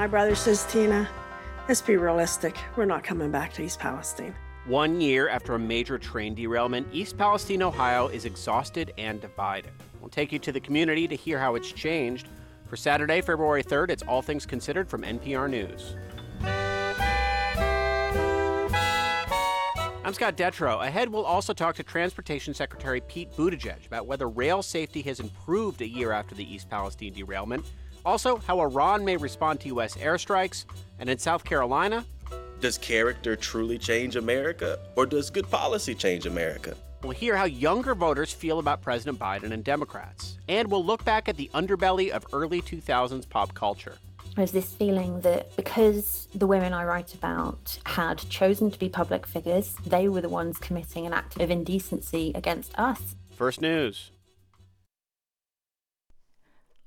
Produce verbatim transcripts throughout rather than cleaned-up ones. My brother says, Tina, let's be realistic. We're not coming back to East Palestine. One year after a major train derailment, East Palestine, Ohio is exhausted and divided. We'll take you to the community to hear how it's changed. For Saturday, February third, it's All Things Considered from N P R News. I'm Scott Detrow. Ahead, we'll also talk to Transportation Secretary Pete Buttigieg about whether rail safety has improved a year after the East Palestine derailment, also how Iran may respond to U S airstrikes, and in South Carolina... Does character truly change America, or does good policy change America? We'll hear how younger voters feel about President Biden and Democrats, and we'll look back at the underbelly of early two thousands pop culture. There's this feeling that because the women I write about had chosen to be public figures, they were the ones committing an act of indecency against us. First News.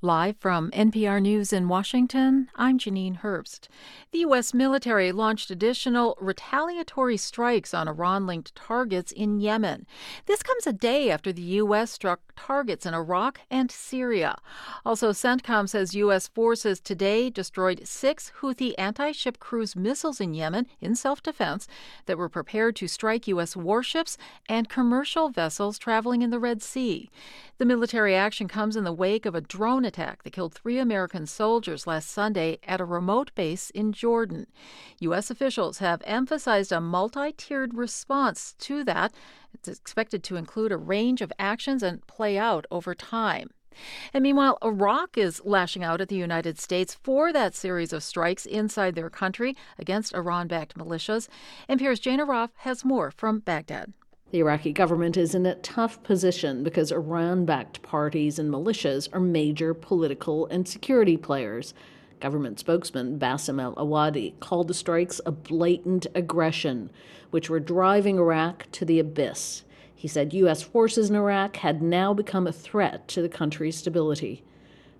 Live from N P R News in Washington, I'm Janine Herbst. The U S military launched additional retaliatory strikes on Iran-linked targets in Yemen. This comes a day after the U S struck targets in Iraq and Syria. Also, CENTCOM says U S forces today destroyed six Houthi anti-ship cruise missiles in Yemen in self-defense that were prepared to strike U S warships and commercial vessels traveling in the Red Sea. The military action comes in the wake of a drone attack attack that killed three American soldiers last Sunday at a remote base in Jordan. U S officials have emphasized a multi-tiered response to that. It's expected to include a range of actions and play out over time. And meanwhile, Iraq is lashing out at the United States for that series of strikes inside their country against Iran-backed militias. And Piers Jainaroff has more from Baghdad. The Iraqi government is in a tough position because Iran-backed parties and militias are major political and security players. Government spokesman Basim al-Awadi called the strikes a blatant aggression, which were driving Iraq to the abyss. He said U S forces in Iraq had now become a threat to the country's stability.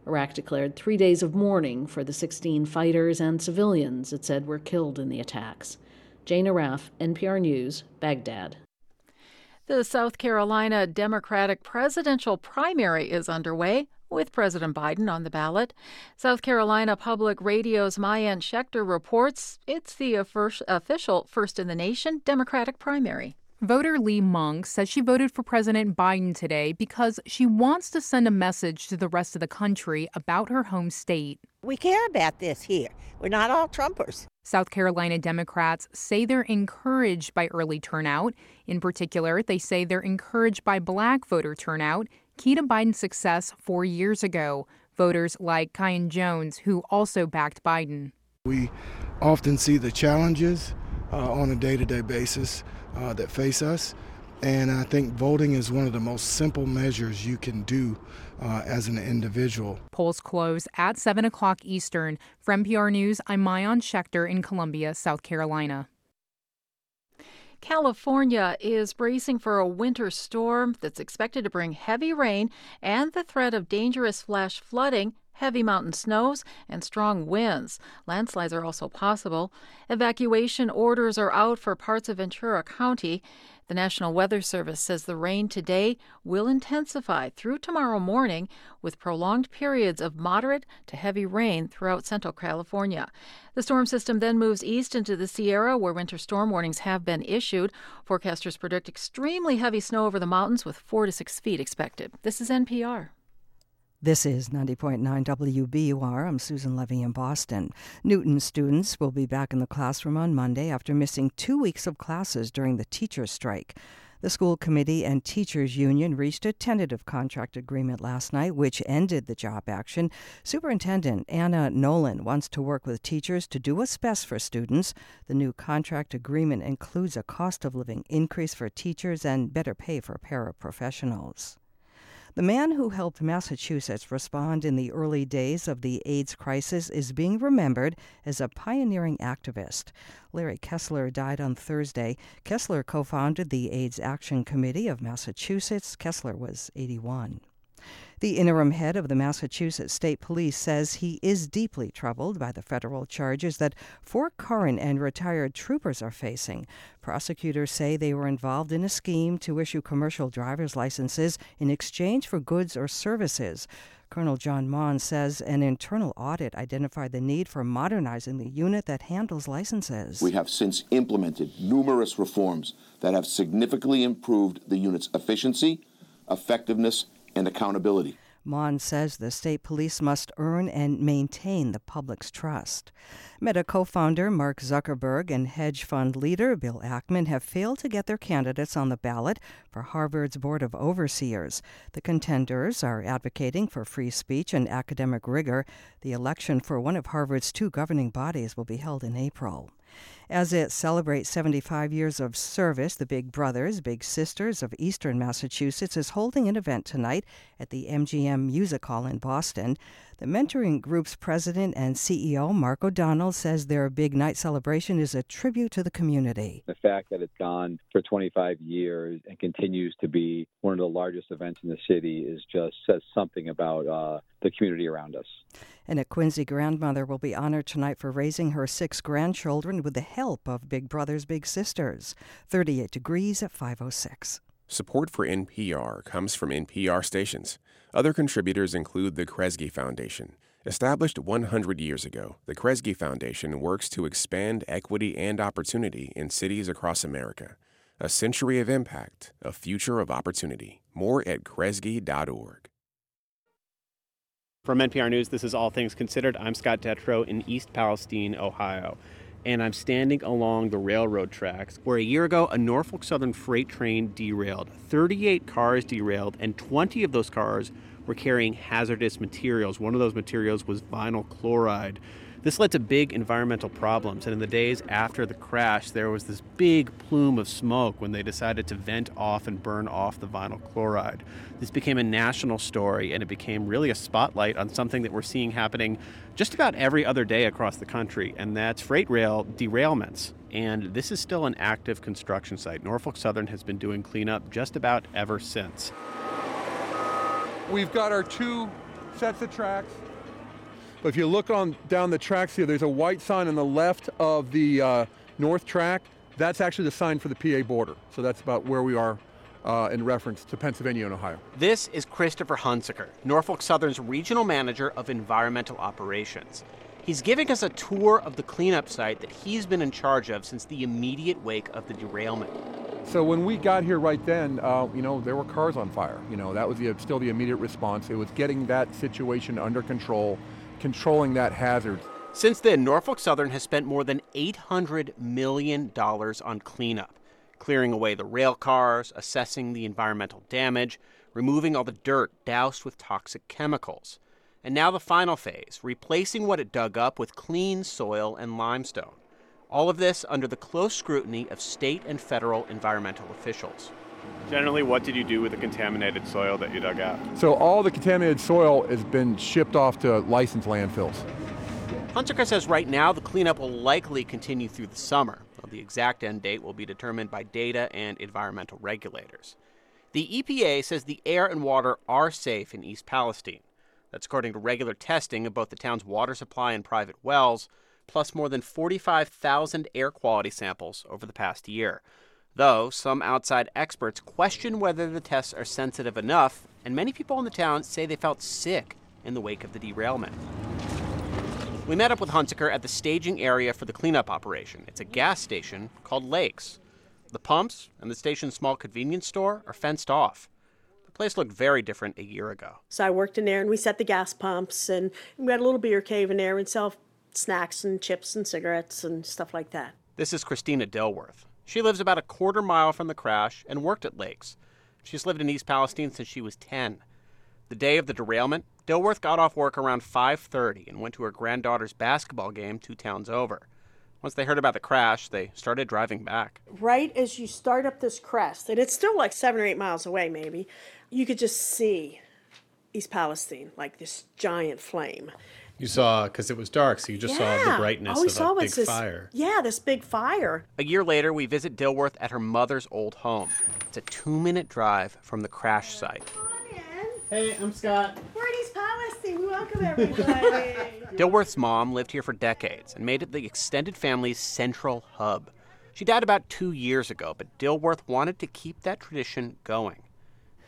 Iraq declared three days of mourning for the sixteen fighters and civilians it said were killed in the attacks. Jane Araf, N P R News, Baghdad. The South Carolina Democratic presidential primary is underway, with President Biden on the ballot. South Carolina Public Radio's Maya Schechter reports it's the official first-in-the-nation Democratic primary. Voter Lee Monk says she voted for President Biden today because she wants to send a message to the rest of the country about her home state. We care about this here. We're not all Trumpers. South Carolina Democrats say they're encouraged by early turnout. In particular, they say they're encouraged by black voter turnout, key to Biden's success four years ago. Voters like Kyan Jones, who also backed Biden. We often see the challenges uh, on a day-to-day basis uh, that face us. And I think voting is one of the most simple measures you can do uh, as an individual. Polls close at seven o'clock Eastern. For N P R News, I'm Mayon Schechter in Columbia, South Carolina. California is bracing for a winter storm that's expected to bring heavy rain and the threat of dangerous flash flooding, heavy mountain snows, and strong winds. Landslides are also possible. Evacuation orders are out for parts of Ventura County. The National Weather Service says the rain today will intensify through tomorrow morning with prolonged periods of moderate to heavy rain throughout Central California. The storm system then moves east into the Sierra where winter storm warnings have been issued. Forecasters predict extremely heavy snow over the mountains with four to six feet expected. This is N P R. This is ninety point nine W B U R. I'm Susan Levy in Boston. Newton students will be back in the classroom on Monday after missing two weeks of classes during the teacher strike. The school committee and teachers union reached a tentative contract agreement last night, which ended the job action. Superintendent Anna Nolan wants to work with teachers to do what's best for students. The new contract agreement includes a cost of living increase for teachers and better pay for paraprofessionals. The man who helped Massachusetts respond in the early days of the AIDS crisis is being remembered as a pioneering activist. Larry Kessler died on Thursday. Kessler co-founded the AIDS Action Committee of Massachusetts. Kessler was eighty-one. The interim head of the Massachusetts State Police says he is deeply troubled by the federal charges that four current and retired troopers are facing. Prosecutors say they were involved in a scheme to issue commercial driver's licenses in exchange for goods or services. Colonel John Mons says an internal audit identified the need for modernizing the unit that handles licenses. We have since implemented numerous reforms that have significantly improved the unit's efficiency, effectiveness, and accountability. Mons says the state police must earn and maintain the public's trust. Meta co-founder Mark Zuckerberg and hedge fund leader Bill Ackman have failed to get their candidates on the ballot for Harvard's Board of Overseers. The contenders are advocating for free speech and academic rigor. The election for one of Harvard's two governing bodies will be held in April. As it celebrates seventy-five years of service, the Big Brothers, Big Sisters of Eastern Massachusetts is holding an event tonight at the M G M Music Hall in Boston. The mentoring group's president and C E O, Mark O'Donnell, says their big night celebration is a tribute to the community. The fact that it's gone for twenty-five years and continues to be one of the largest events in the city is just says something about uh, the community around us. And a Quincy grandmother will be honored tonight for raising her six grandchildren with the help of Big Brothers Big Sisters. thirty-eight degrees at five oh six. Support for N P R comes from N P R stations. Other contributors include the Kresge Foundation. Established one hundred years ago, the Kresge Foundation works to expand equity and opportunity in cities across America. A century of impact, a future of opportunity. More at kresge dot org. From N P R News, this is All Things Considered. I'm Scott Detrow in East Palestine, Ohio. And I'm standing along the railroad tracks where a year ago a Norfolk Southern freight train derailed. thirty-eight cars derailed, and twenty of those cars were carrying hazardous materials. One of those materials was vinyl chloride. This led to big environmental problems, and in the days after the crash, there was this big plume of smoke when they decided to vent off and burn off the vinyl chloride. This became a national story, and it became really a spotlight on something that we're seeing happening just about every other day across the country, and that's freight rail derailments. And this is still an active construction site. Norfolk Southern has been doing cleanup just about ever since. We've got our two sets of tracks. But if you look on down the tracks here, there's a white sign on the left of the uh, north track. That's actually the sign for the P A border. So that's about where we are uh, in reference to Pennsylvania and Ohio. This is Christopher Hunsicker, Norfolk Southern's regional manager of environmental operations. He's giving us a tour of the cleanup site that he's been in charge of since the immediate wake of the derailment. So when we got here right then, uh, you know, there were cars on fire. You know, that was the, still the immediate response. It was getting that situation under control, controlling that hazard. Since then, Norfolk Southern has spent more than eight hundred million dollars on cleanup, clearing away the rail cars, assessing the environmental damage, removing all the dirt doused with toxic chemicals. And now the final phase, replacing what it dug up with clean soil and limestone. All of this under the close scrutiny of state and federal environmental officials. Generally, what did you do with the contaminated soil that you dug out? So all the contaminated soil has been shipped off to licensed landfills. Hunsicker says right now the cleanup will likely continue through the summer. The exact end date will be determined by data and environmental regulators. The E P A says the air and water are safe in East Palestine. That's according to regular testing of both the town's water supply and private wells, plus more than forty-five thousand air quality samples over the past year. Though some outside experts question whether the tests are sensitive enough, and many people in the town say they felt sick in the wake of the derailment. We met up with Hunsicker at the staging area for the cleanup operation. It's a gas station called Lakes. The pumps and the station's small convenience store are fenced off. The place looked very different a year ago. So I worked in there, and we set the gas pumps, and we had a little beer cave in there and sell snacks and chips and cigarettes and stuff like that. This is Christina Dilworth. She lives about a quarter mile from the crash and worked at Lakes. She's lived in East Palestine since she was ten. The day of the derailment, Dilworth got off work around five thirty and went to her granddaughter's basketball game two towns over. Once they heard about the crash, they started driving back. Right as you start up this crest, and it's still like seven or eight miles away maybe, you could just see East Palestine, like this giant flame. You saw, because it was dark, so you just yeah. saw the brightness of a big this, fire. Yeah, this big fire. A year later, we visit Dilworth at her mother's old home. It's a two-minute drive from the crash site. Come on in. Hey, I'm Scott. We're in East Palestine. We welcome everybody. Dilworth's mom lived here for decades and made it the extended family's central hub. She died about two years ago, but Dilworth wanted to keep that tradition going.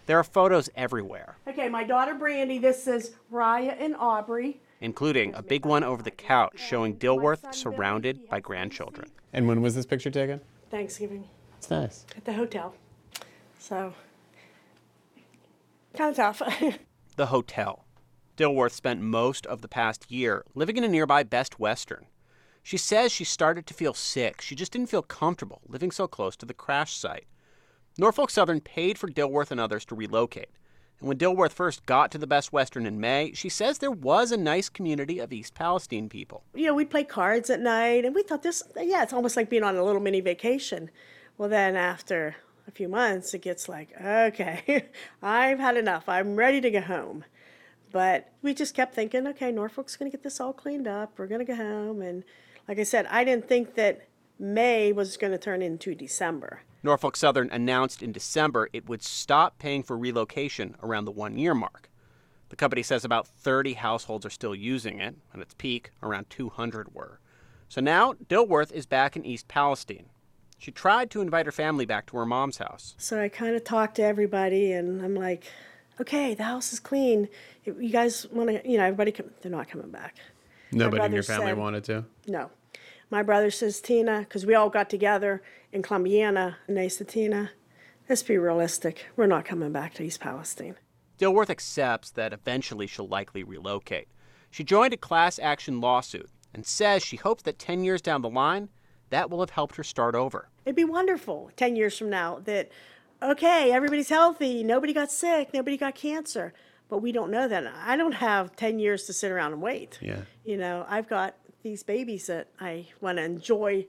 There are photos everywhere. Okay, my daughter Brandy, this is Raya and Aubrey. Including a big one over the couch showing Dilworth surrounded by grandchildren. And when was this picture taken? Thanksgiving. That's nice. At the hotel. So, kind of tough. The hotel. Dilworth spent most of the past year living in a nearby Best Western. She says she started to feel sick. She just didn't feel comfortable living so close to the crash site. Norfolk Southern paid for Dilworth and others to relocate. And when Dilworth first got to the Best Western in May, she says there was a nice community of East Palestine people. You know, we'd play cards at night, and we thought this, yeah, it's almost like being on a little mini vacation. Well, then after a few months, it gets like, okay, I've had enough. I'm ready to go home. But we just kept thinking, okay, Norfolk's going to get this all cleaned up. We're going to go home. And like I said, I didn't think that May was going to turn into December. Norfolk Southern announced in December it would stop paying for relocation around the one-year mark. The company says about thirty households are still using it. At its peak, around two hundred were. So now, Dilworth is back in East Palestine. She tried to invite her family back to her mom's house. So I kind of talked to everybody, and I'm like, okay, the house is clean. You guys want to, you know, everybody, come, they're not coming back. Nobody in your family said, wanted to? No. My brother says, Tina, because we all got together in Columbiana, and they said, Tina, let's be realistic. We're not coming back to East Palestine. Dilworth accepts that eventually she'll likely relocate. She joined a class action lawsuit and says she hopes that ten years down the line, that will have helped her start over. It'd be wonderful ten years from now that, okay, everybody's healthy, nobody got sick, nobody got cancer. But we don't know that. I don't have ten years to sit around and wait. Yeah. You know, I've got these babies that I want to enjoy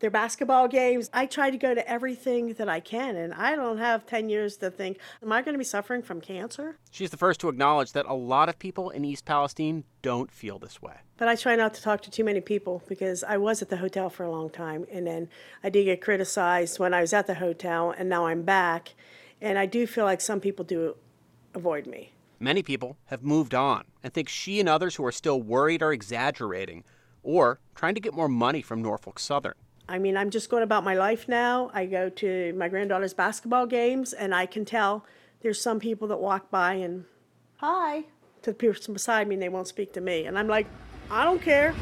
their basketball games. I try to go to everything that I can, and I don't have ten years to think, am I going to be suffering from cancer? She's the first to acknowledge that a lot of people in East Palestine don't feel this way. But I try not to talk to too many people because I was at the hotel for a long time, and then I did get criticized when I was at the hotel, and now I'm back, and I do feel like some people do avoid me. Many people have moved on and think she and others who are still worried are exaggerating or trying to get more money from Norfolk Southern. I mean, I'm just going about my life now. I go to my granddaughter's basketball games, and I can tell there's some people that walk by and, hi, to the person beside me, and they won't speak to me. And I'm like, I don't care.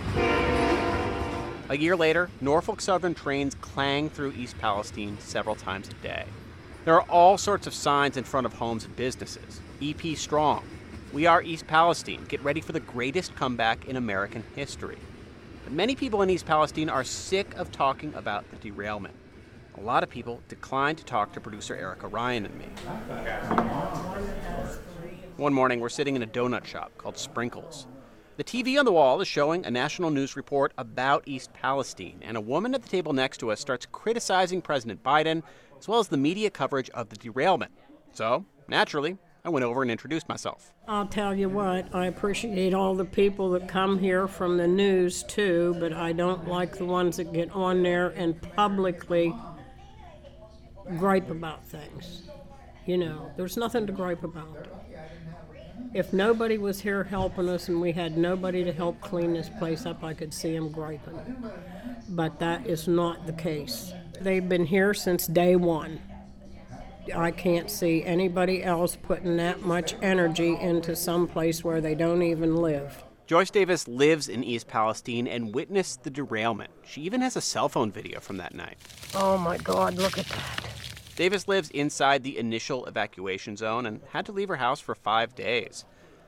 A year later, Norfolk Southern trains clang through East Palestine several times a day. There are all sorts of signs in front of homes and businesses. E P Strong. We are East Palestine. Get ready for the greatest comeback in American history. But many people in East Palestine are sick of talking about the derailment. A lot of people declined to talk to producer Erica Ryan and me. One morning, we're sitting in a donut shop called Sprinkles. The T V on the wall is showing a national news report about East Palestine, and a woman at the table next to us starts criticizing President Biden as well as the media coverage of the derailment. So, naturally, I went over and introduced myself. I'll tell you what, I appreciate all the people that come here from the news, too, but I don't like the ones that get on there and publicly gripe about things. You know, there's nothing to gripe about. If nobody was here helping us and we had nobody to help clean this place up, I could see them griping. But that is not the case. They've been here since day one. I can't see anybody else putting that much energy into some place where they don't even live. Joyce Davis lives in East Palestine and witnessed the derailment. She even has a cell phone video from that night. Oh, my God, look at that. Davis lives inside the initial evacuation zone and had to leave her house for five days.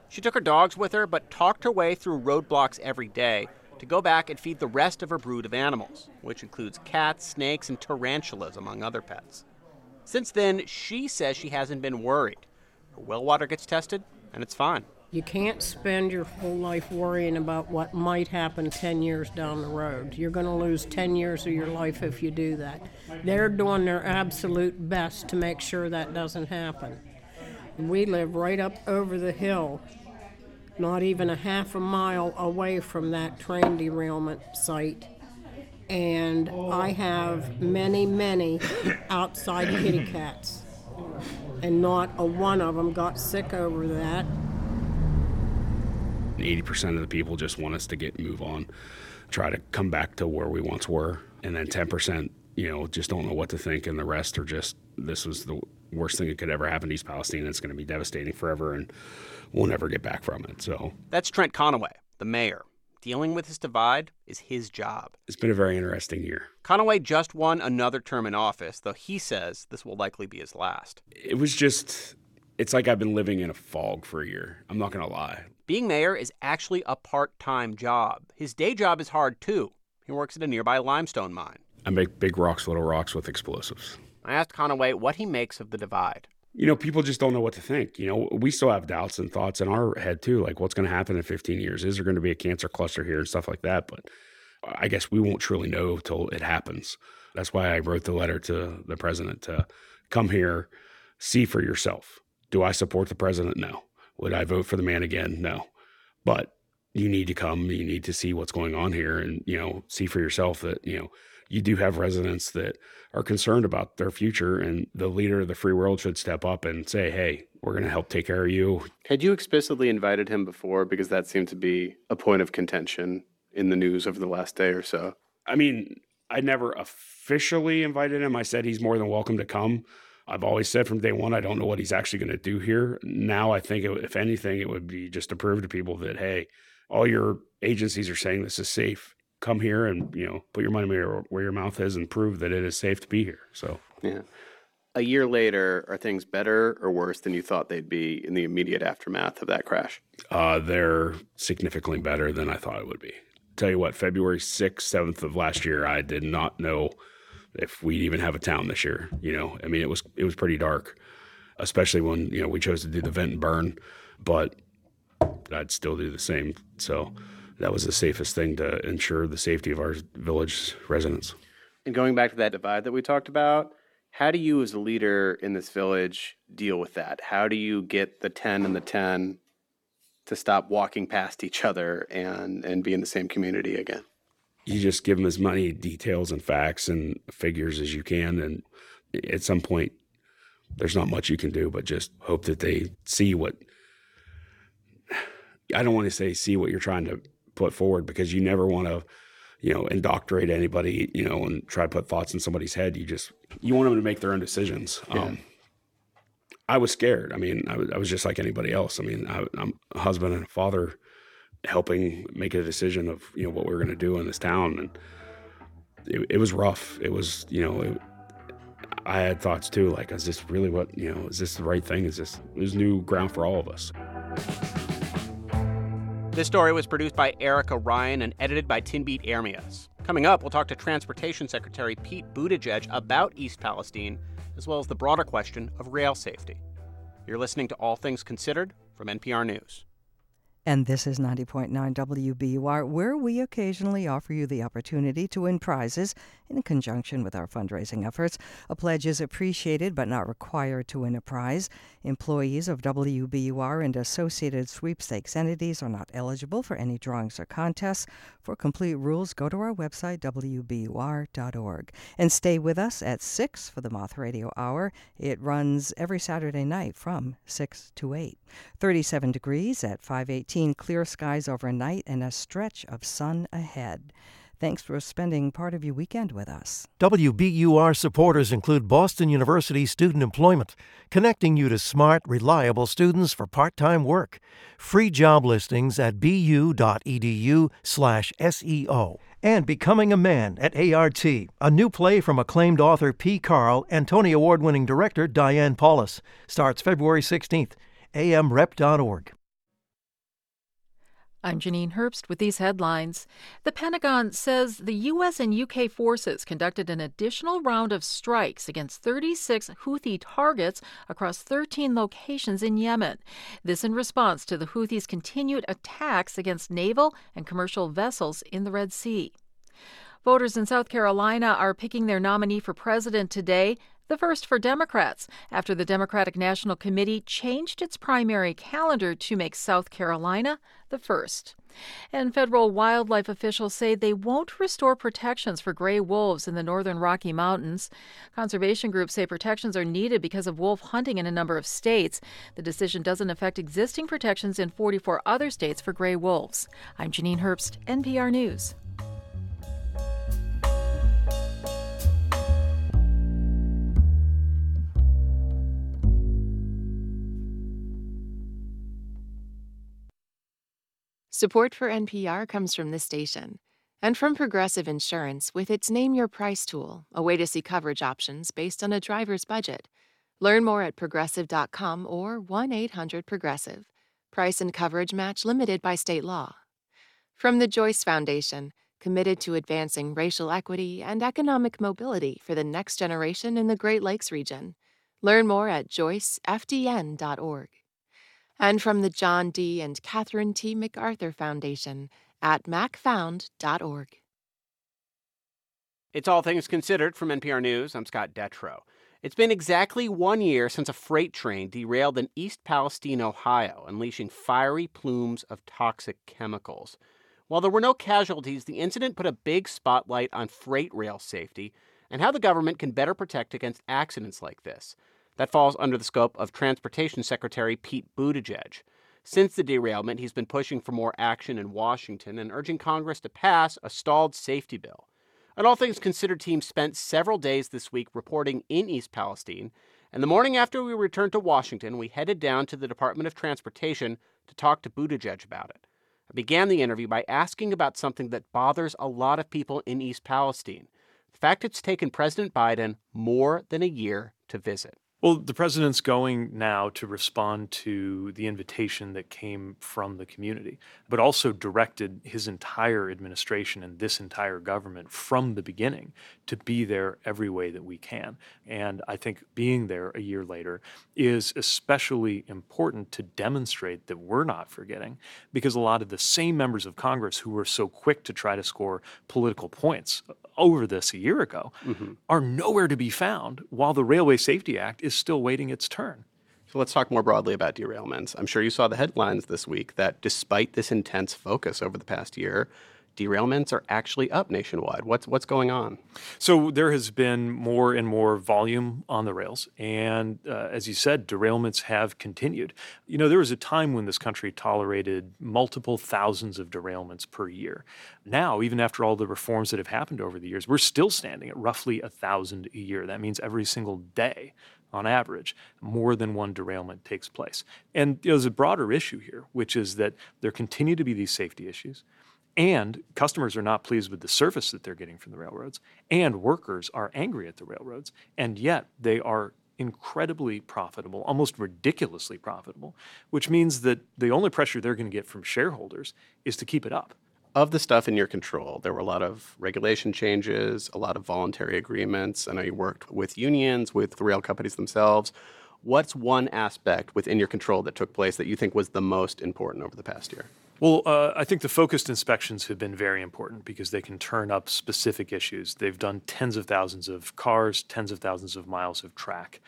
She took her dogs with her but talked her way through roadblocks every day to go back and feed the rest of her brood of animals, which includes cats, snakes, and tarantulas, among other pets. Since then, she says she hasn't been worried. Her well water gets tested, and it's fine. You can't spend your whole life worrying about what might happen ten years down the road. You're going to lose ten years of your life if you do that. They're doing their absolute best to make sure that doesn't happen. We live right up over the hill, not even a half a mile away from that train derailment site. And I have many, many outside kitty cats, and not a one of them got sick over that. eighty percent of the people just want us to get move on, try to come back to where we once were, and then ten percent, you know, just don't know what to think, and the rest are just, this was the worst thing that could ever happen to East Palestine. It's going to be devastating forever, and we'll never get back from it. So that's Trent Conaway, the mayor. Dealing with this divide is his job. It's been a very interesting year. Conaway just won another term in office, though he says this will likely be his last. It was just, it's like I've been living in a fog for a year. I'm not going to lie. Being mayor is actually a part-time job. His day job is hard, too. He works at a nearby limestone mine. I make big rocks, little rocks with explosives. I asked Conaway what he makes of the divide. You know, people just don't know what to think. You know, we still have doubts and thoughts in our head, too, like what's going to happen in fifteen years? Is there going to be a cancer cluster here and stuff like that? But I guess we won't truly know till it happens. That's why I wrote the letter to the president to come here, see for yourself. Do I support the president? No. Would I vote for the man again? No. But you need to come. You need to see what's going on here and, you know, see for yourself that, you know, you do have residents that are concerned about their future, and the leader of the free world should step up and say, hey, we're going to help take care of you. Had you explicitly invited him before? Because that seemed to be a point of contention in the news over the last day or so. I mean, I never officially invited him. I said he's more than welcome to come. I've always said from day one, I don't know what he's actually going to do here. Now I think, it, if anything, it would be just to prove to people that, hey, all your agencies are saying this is safe. Come here and, you know, put your money where your mouth is and prove that it is safe to be here. So, yeah. A year later, are things better or worse than you thought they'd be in the immediate aftermath of that crash? Uh, they're significantly better than I thought it would be. Tell you what, February sixth, seventh of last year, I did not know if we'd even have a town this year. You know, I mean, it was it was pretty dark, especially when, you know, we chose to do the vent and burn, but I'd still do the same. So that was the safest thing to ensure the safety of our village residents. And going back to that divide that we talked about, how do you as a leader in this village deal with that? How do you get the ten and the ten to stop walking past each other and, and be in the same community again? You just give them as many details and facts and figures as you can. And at some point, there's not much you can do, but just hope that they see what, I don't want to say see what you're trying to put forward, because you never want to, you know, indoctrinate anybody, you know, and try to put thoughts in somebody's head. You just, you want them to make their own decisions. Yeah. Um, I was scared. I mean, I was, I was just like anybody else. I mean, I, I'm a husband and a father helping make a decision of, you know, what we're going to do in this town. And it, it was rough. It was, you know, it, I had thoughts too, like, is this really what, you know, is this the right thing? Is this, this new ground for all of us? This story was produced by Erica Ryan and edited by Tinbeat Ermias. Coming up, we'll talk to Transportation Secretary Pete Buttigieg about East Palestine, as well as the broader question of rail safety. You're listening to All Things Considered from N P R News. And this is ninety point nine W B U R, where we occasionally offer you the opportunity to win prizes in conjunction with our fundraising efforts. A pledge is appreciated but not required to win a prize. Employees of W B U R and associated sweepstakes entities are not eligible for any drawings or contests. For complete rules, go to our website, W B U R dot org. And stay with us at six for the Moth Radio Hour. It runs every Saturday night from six to eight. thirty-seven degrees at five eighteen. Clear skies overnight and a stretch of sun ahead. Thanks for spending part of your weekend with us. W B U R supporters include Boston University Student Employment, connecting you to smart, reliable students for part-time work. Free job listings at b u dot e d u slash S E O. And Becoming a Man at A R T, a new play from acclaimed author P. Carl and Tony Award-winning director Diane Paulus. Starts February sixteenth, a m rep dot org. I'm Janine Herbst with these headlines. The Pentagon says the U S and U K forces conducted an additional round of strikes against thirty-six Houthi targets across thirteen locations in Yemen. This in response to the Houthis' continued attacks against naval and commercial vessels in the Red Sea. Voters in South Carolina are picking their nominee for president today, the first for Democrats, after the Democratic National Committee changed its primary calendar to make South Carolina the first. And federal wildlife officials say they won't restore protections for gray wolves in the northern Rocky Mountains. Conservation groups say protections are needed because of wolf hunting in a number of states. The decision doesn't affect existing protections in forty-four other states for gray wolves. I'm Janine Herbst, N P R News. Support for N P R comes from this station and from Progressive Insurance with its Name Your Price tool, a way to see coverage options based on a driver's budget. Learn more at progressive dot com or one eight hundred progressive. Price and coverage match limited by state law. From the Joyce Foundation, committed to advancing racial equity and economic mobility for the next generation in the Great Lakes region. Learn more at joyce f d n dot org. And from the John D. and Catherine T. MacArthur Foundation at mac found dot org. It's All Things Considered from N P R News. I'm Scott Detrow. It's been exactly one year since a freight train derailed in East Palestine, Ohio, unleashing fiery plumes of toxic chemicals. While there were no casualties, the incident put a big spotlight on freight rail safety and how the government can better protect against accidents like this. That falls under the scope of Transportation Secretary Pete Buttigieg. Since the derailment, he's been pushing for more action in Washington and urging Congress to pass a stalled safety bill. An All Things Considered team spent several days this week reporting in East Palestine, and the morning after we returned to Washington, we headed down to the Department of Transportation to talk to Buttigieg about it. I began the interview by asking about something that bothers a lot of people in East Palestine, the fact it's taken President Biden more than a year to visit. Well, the president's going now to respond to the invitation that came from the community, but also directed his entire administration and this entire government from the beginning to be there every way that we can. And I think being there a year later is especially important to demonstrate that we're not forgetting, because a lot of the same members of Congress who were so quick to try to score political points over this a year ago mm-hmm. are nowhere to be found while the Railway Safety Act is still waiting its turn. So let's talk more broadly about derailments. I'm sure you saw the headlines this week that despite this intense focus over the past year, derailments are actually up nationwide. What's what's going on? So there has been more and more volume on the rails. And uh, as you said, derailments have continued. You know, there was a time when this country tolerated multiple thousands of derailments per year. Now, even after all the reforms that have happened over the years, we're still standing at roughly a thousand a year. That means every single day, on average, more than one derailment takes place. And you know, there's a broader issue here, which is that there continue to be these safety issues. And customers are not pleased with the service that they're getting from the railroads, and workers are angry at the railroads, and yet they are incredibly profitable, almost ridiculously profitable, which means that the only pressure they're going to get from shareholders is to keep it up. Of the stuff in your control, there were a lot of regulation changes, a lot of voluntary agreements. I know you worked with unions, with the rail companies themselves. What's one aspect within your control that took place that you think was the most important over the past year? Well, uh, I think the focused inspections have been very important because they can turn up specific issues. They've done tens of thousands of cars, tens of thousands of miles of track.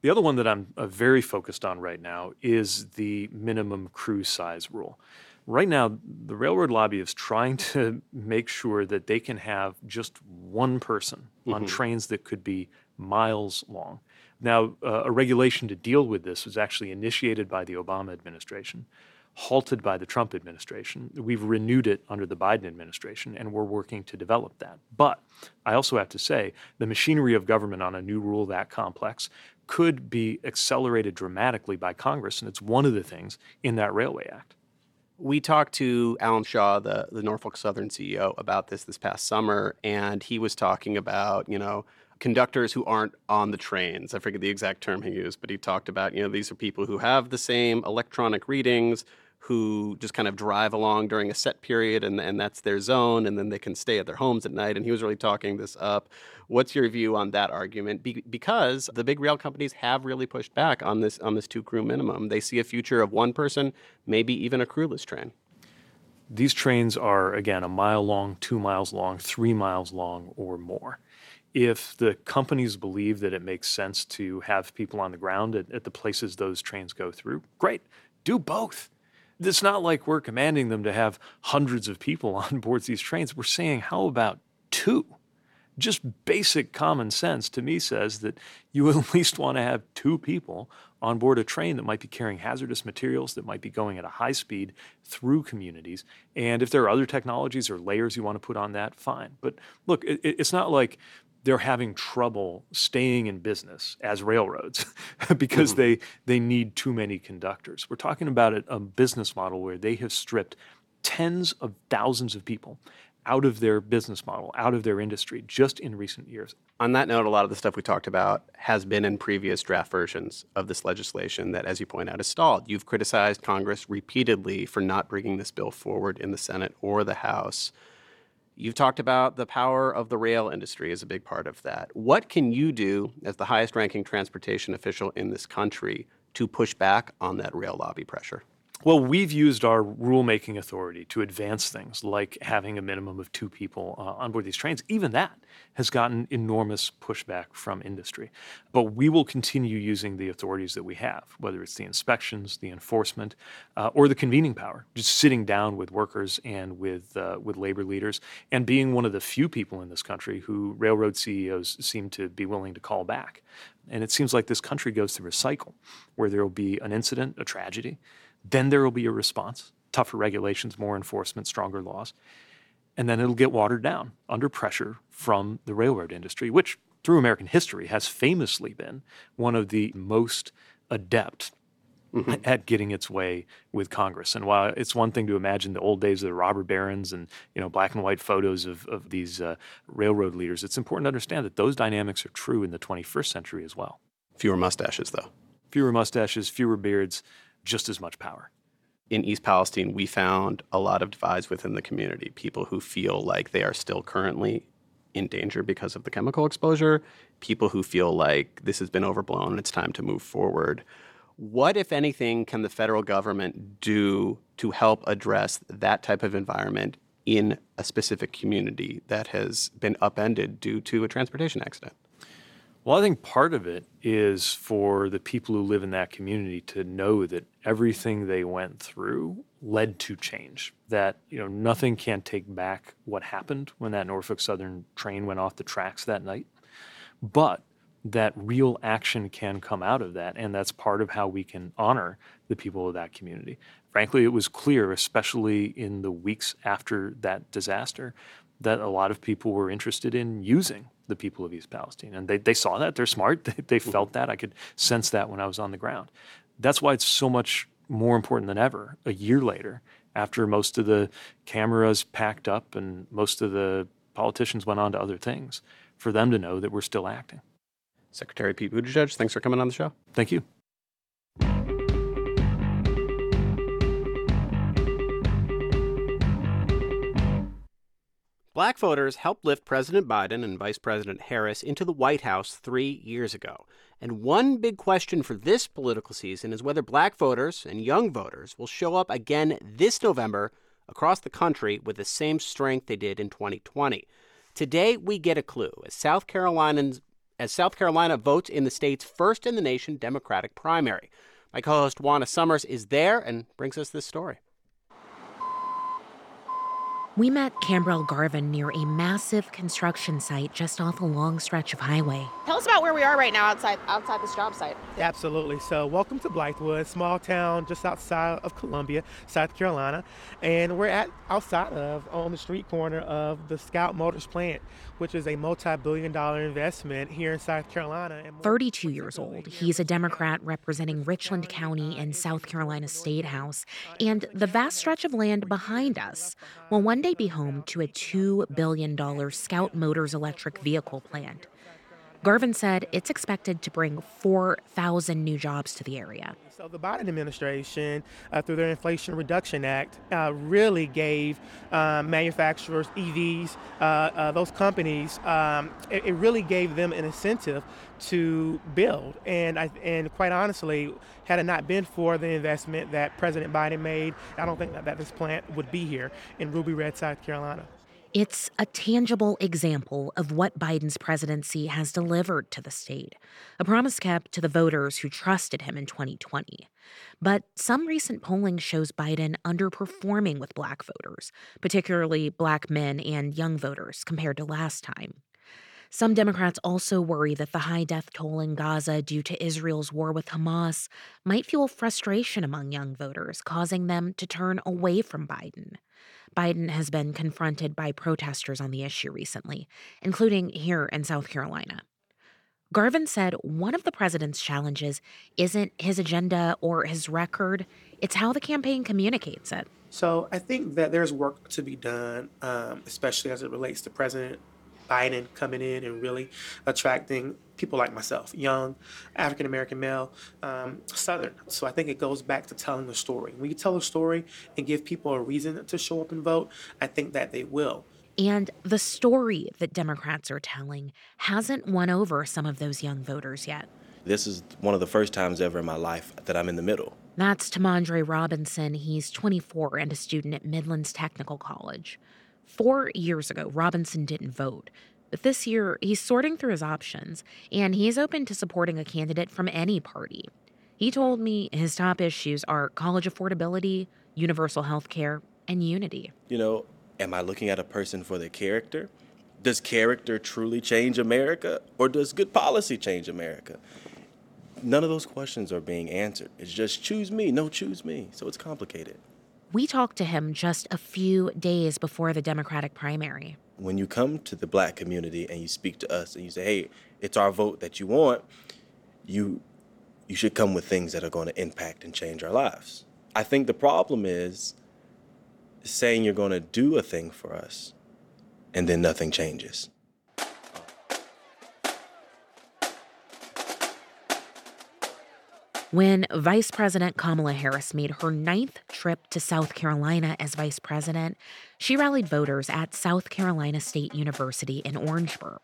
The other one that I'm uh, very focused on right now is the minimum crew size rule. Right now, the railroad lobby is trying to make sure that they can have just one person mm-hmm. on trains that could be miles long. Now, uh, a regulation to deal with this was actually initiated by the Obama administration, halted by the Trump administration. We've renewed it under the Biden administration, and we're working to develop that. But I also have to say, the machinery of government on a new rule that complex could be accelerated dramatically by Congress, and it's one of the things in that Railway Act. We talked to Alan Shaw, the, the Norfolk Southern C E O, about this this past summer, and he was talking about, you know, conductors who aren't on the trains. I forget the exact term he used, but he talked about, you know, these are people who have the same electronic readings, who just kind of drive along during a set period, and, and that's their zone, and then they can stay at their homes at night. And he was really talking this up. What's your view on that argument? Be- because the big rail companies have really pushed back on this, on this two-crew minimum. They see a future of one person, maybe even a crewless train. These trains are, again, a mile long, two miles long, three miles long or more. If the companies believe that it makes sense to have people on the ground at, at the places those trains go through, great, do both. It's not like we're commanding them to have hundreds of people on board these trains. We're saying, how about two? Just basic common sense to me says that you at least want to have two people on board a train that might be carrying hazardous materials, that might be going at a high speed through communities. And if there are other technologies or layers you want to put on that, fine. But look, it, it's not like they're having trouble staying in business as railroads because mm-hmm. they, they need too many conductors. We're talking about a, a business model where they have stripped tens of thousands of people out of their business model, out of their industry, just in recent years. On that note, a lot of the stuff we talked about has been in previous draft versions of this legislation that, as you point out, is stalled. You've criticized Congress repeatedly for not bringing this bill forward in the Senate or the House. You've talked about the power of the rail industry as a big part of that. What can you do as the highest-ranking transportation official in this country to push back on that rail lobby pressure? Well, we've used our rulemaking authority to advance things like having a minimum of two people uh, on board these trains. Even that has gotten enormous pushback from industry. But we will continue using the authorities that we have, whether it's the inspections, the enforcement, uh, or the convening power, just sitting down with workers and with uh, with labor leaders and being one of the few people in this country who railroad C E Os seem to be willing to call back. And it seems like this country goes through a cycle where there will be an incident, a tragedy. Then there will be a response, tougher regulations, more enforcement, stronger laws. And then it'll get watered down under pressure from the railroad industry, which through American history has famously been one of the most adept mm-hmm. at getting its way with Congress. And while it's one thing to imagine the old days of the robber barons and, you know, black and white photos of, of these uh, railroad leaders, it's important to understand that those dynamics are true in the twenty-first century as well. Fewer mustaches, though. Fewer mustaches, fewer beards, just as much power. In East Palestine, we found a lot of divides within the community, people who feel like they are still currently in danger because of the chemical exposure, people who feel like this has been overblown and it's time to move forward. What, if anything, can the federal government do to help address that type of environment in a specific community that has been upended due to a transportation accident? Well, I think part of it is for the people who live in that community to know that everything they went through led to change, that, you know, nothing can take back what happened when that Norfolk Southern train went off the tracks that night, but that real action can come out of that, and that's part of how we can honor the people of that community. Frankly, it was clear, especially in the weeks after that disaster, that a lot of people were interested in using the people of East Palestine. And they, they saw that. They're smart. They, they felt that. I could sense that when I was on the ground. That's why it's so much more important than ever, a year later, after most of the cameras packed up and most of the politicians went on to other things, for them to know that we're still acting. Secretary Pete Buttigieg, thanks for coming on the show. Thank you. Black voters helped lift President Biden and Vice President Harris into the White House three years ago. And one big question for this political season is whether black voters and young voters will show up again this November across the country with the same strength they did in twenty twenty. Today, we get a clue as South Carolinians, as South Carolina votes in the state's first-in-the-nation Democratic primary. My co-host Juana Summers is there and brings us this story. We met Cambrell Garvin near a massive construction site just off a long stretch of highway. Tell us about where we are right now outside outside this job site. Absolutely. So welcome to Blythewood, small town just outside of Columbia, South Carolina. And we're at outside of, on the street corner of the Scout Motors plant, which is a multi-billion dollar investment here in South Carolina. thirty-two years old, he's a Democrat representing Richland County in South Carolina State House and the vast stretch of land behind us will one day be home to a two billion dollars Scout Motors electric vehicle plant. Garvin said it's expected to bring four thousand new jobs to the area. So the Biden administration, uh, through their Inflation Reduction Act, uh, really gave uh, manufacturers, E Vs, uh, uh, those companies, um, it, it really gave them an incentive to build. And I, and quite honestly, had it not been for the investment that President Biden made, I don't think that, that this plant would be here in Ruby Red, South Carolina. It's a tangible example of what Biden's presidency has delivered to the state, a promise kept to the voters who trusted him in twenty twenty. But some recent polling shows Biden underperforming with black voters, particularly black men and young voters, compared to last time. Some Democrats also worry that the high death toll in Gaza due to Israel's war with Hamas might fuel frustration among young voters, causing them to turn away from Biden. Biden has been confronted by protesters on the issue recently, including here in South Carolina. Garvin said one of the president's challenges isn't his agenda or his record, it's how the campaign communicates it. So I think that there's work to be done, um, especially as it relates to President Biden coming in and really attracting people like myself, young, African-American male, um, Southern. So I think it goes back to telling the story. When you tell a story and give people a reason to show up and vote, I think that they will. And the story that Democrats are telling hasn't won over some of those young voters yet. This is one of the first times ever in my life that I'm in the middle. That's Tamandre Robinson. He's twenty-four and a student at Midlands Technical College. Four years ago, Robinson didn't vote. But this year, he's sorting through his options, and he's open to supporting a candidate from any party. He told me his top issues are college affordability, universal health care, and unity. You know, am I looking at a person for their character? Does character truly change America, or does good policy change America? None of those questions are being answered. It's just choose me, no choose me. So it's complicated. We talked to him just a few days before the Democratic primary. When you come to the Black community and you speak to us and you say, hey, it's our vote that you want, you you should come with things that are going to impact and change our lives. I think the problem is saying you're going to do a thing for us and then nothing changes. When Vice President Kamala Harris made her ninth trip to South Carolina as vice president, she rallied voters at South Carolina State University in Orangeburg.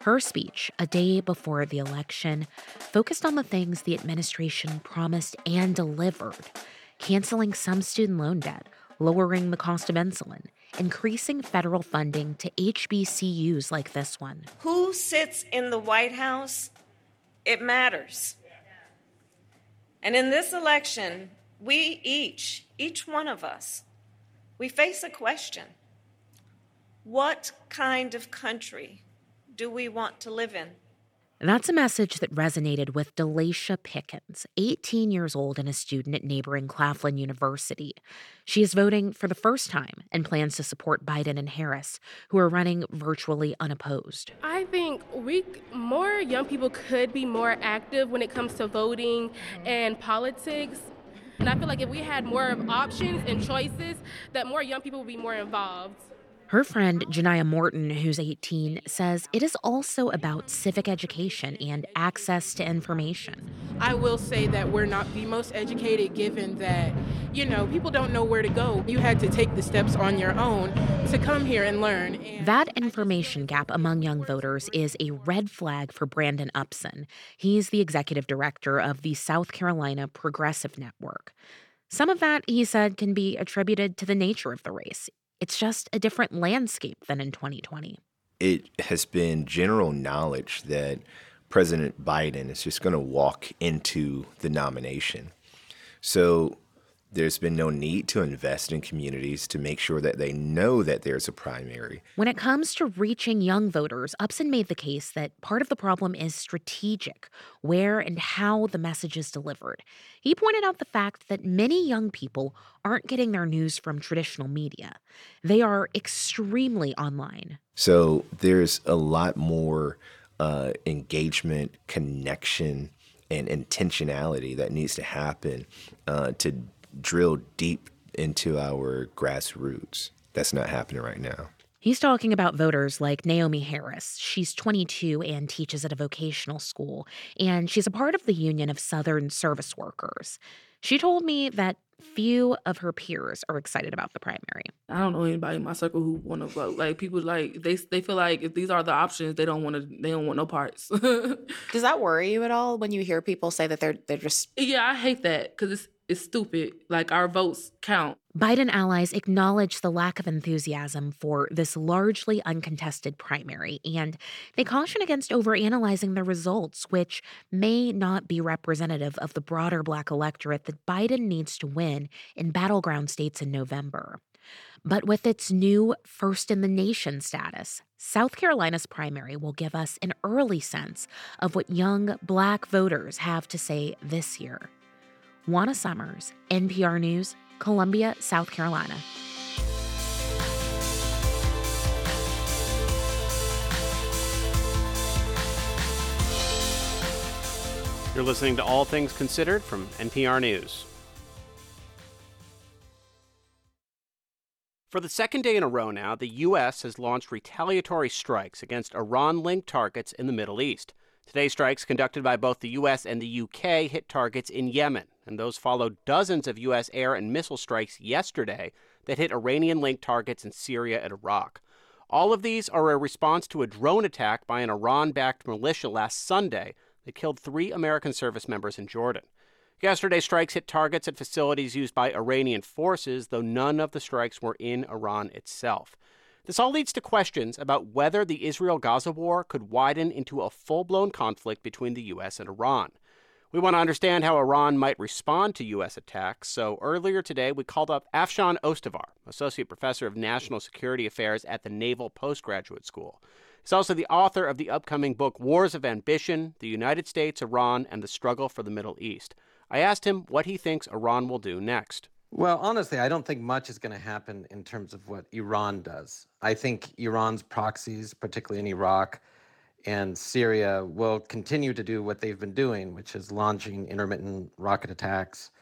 Her speech, a day before the election, focused on the things the administration promised and delivered, canceling some student loan debt, lowering the cost of insulin, increasing federal funding to H B C Us like this one. Who sits in the White House? It matters. And in this election, we each, each one of us, we face a question. What kind of country do we want to live in? That's a message that resonated with Delacia Pickens, eighteen years old and a student at neighboring Claflin University. She is voting for the first time and plans to support Biden and Harris, who are running virtually unopposed. I think we more young people could be more active when it comes to voting and politics. And I feel like if we had more options and choices, that more young people would be more involved. Her friend, Janaya Morton, who's eighteen, says it is also about civic education and access to information. I will say that we're not the most educated, given that, you know, people don't know where to go. You had to take the steps on your own to come here and learn. And that information gap among young voters is a red flag for Brandon Upson. He's the executive director of the South Carolina Progressive Network. Some of that, he said, can be attributed to the nature of the race. It's just a different landscape than in twenty twenty. It has been general knowledge that President Biden is just going to walk into the nomination. So there's been no need to invest in communities to make sure that they know that there's a primary. When it comes to reaching young voters, Upson made the case that part of the problem is strategic, where and how the message is delivered. He pointed out the fact that many young people aren't getting their news from traditional media. They are extremely online. So there's a lot more uh, engagement, connection, and intentionality that needs to happen uh, to drill deep into our grassroots. That's not happening right now. He's talking about voters like Naomi Harris. She's twenty-two and teaches at a vocational school, and she's a part of the Union of Southern Service Workers. She told me that few of her peers are excited about the primary. I don't know anybody in my circle who want to vote. Like, people, like, they they feel like if these are the options, they don't want to, they don't want no parts. Does that worry you at all when you hear people say that they're they're just? Yeah, I hate that because it's It's stupid. Like, our votes count. Biden allies acknowledge the lack of enthusiasm for this largely uncontested primary, and they caution against overanalyzing the results, which may not be representative of the broader Black electorate that Biden needs to win in battleground states in November. But with its new first-in-the-nation status, South Carolina's primary will give us an early sense of what young Black voters have to say this year. Juana Summers, N P R News, Columbia, South Carolina. You're listening to All Things Considered from N P R News. For the second day in a row now, the U S has launched retaliatory strikes against Iran-linked targets in the Middle East. Today's strikes, conducted by both the U S and the U K, hit targets in Yemen, and those followed dozens of U S air and missile strikes yesterday that hit Iranian-linked targets in Syria and Iraq. All of these are a response to a drone attack by an Iran-backed militia last Sunday that killed three American service members in Jordan. Yesterday's strikes hit targets at facilities used by Iranian forces, though none of the strikes were in Iran itself. This all leads to questions about whether the Israel-Gaza war could widen into a full-blown conflict between the U S and Iran. We want to understand how Iran might respond to U S attacks, so earlier today we called up Afshin Ostovar, Associate Professor of National Security Affairs at the Naval Postgraduate School. He's also the author of the upcoming book Wars of Ambition, The United States, Iran, and the Struggle for the Middle East. I asked him what he thinks Iran will do next. Well, honestly, I don't think much is going to happen in terms of what Iran does. I think Iran's proxies, particularly in Iraq and Syria, will continue to do what they've been doing, which is launching intermittent rocket attacks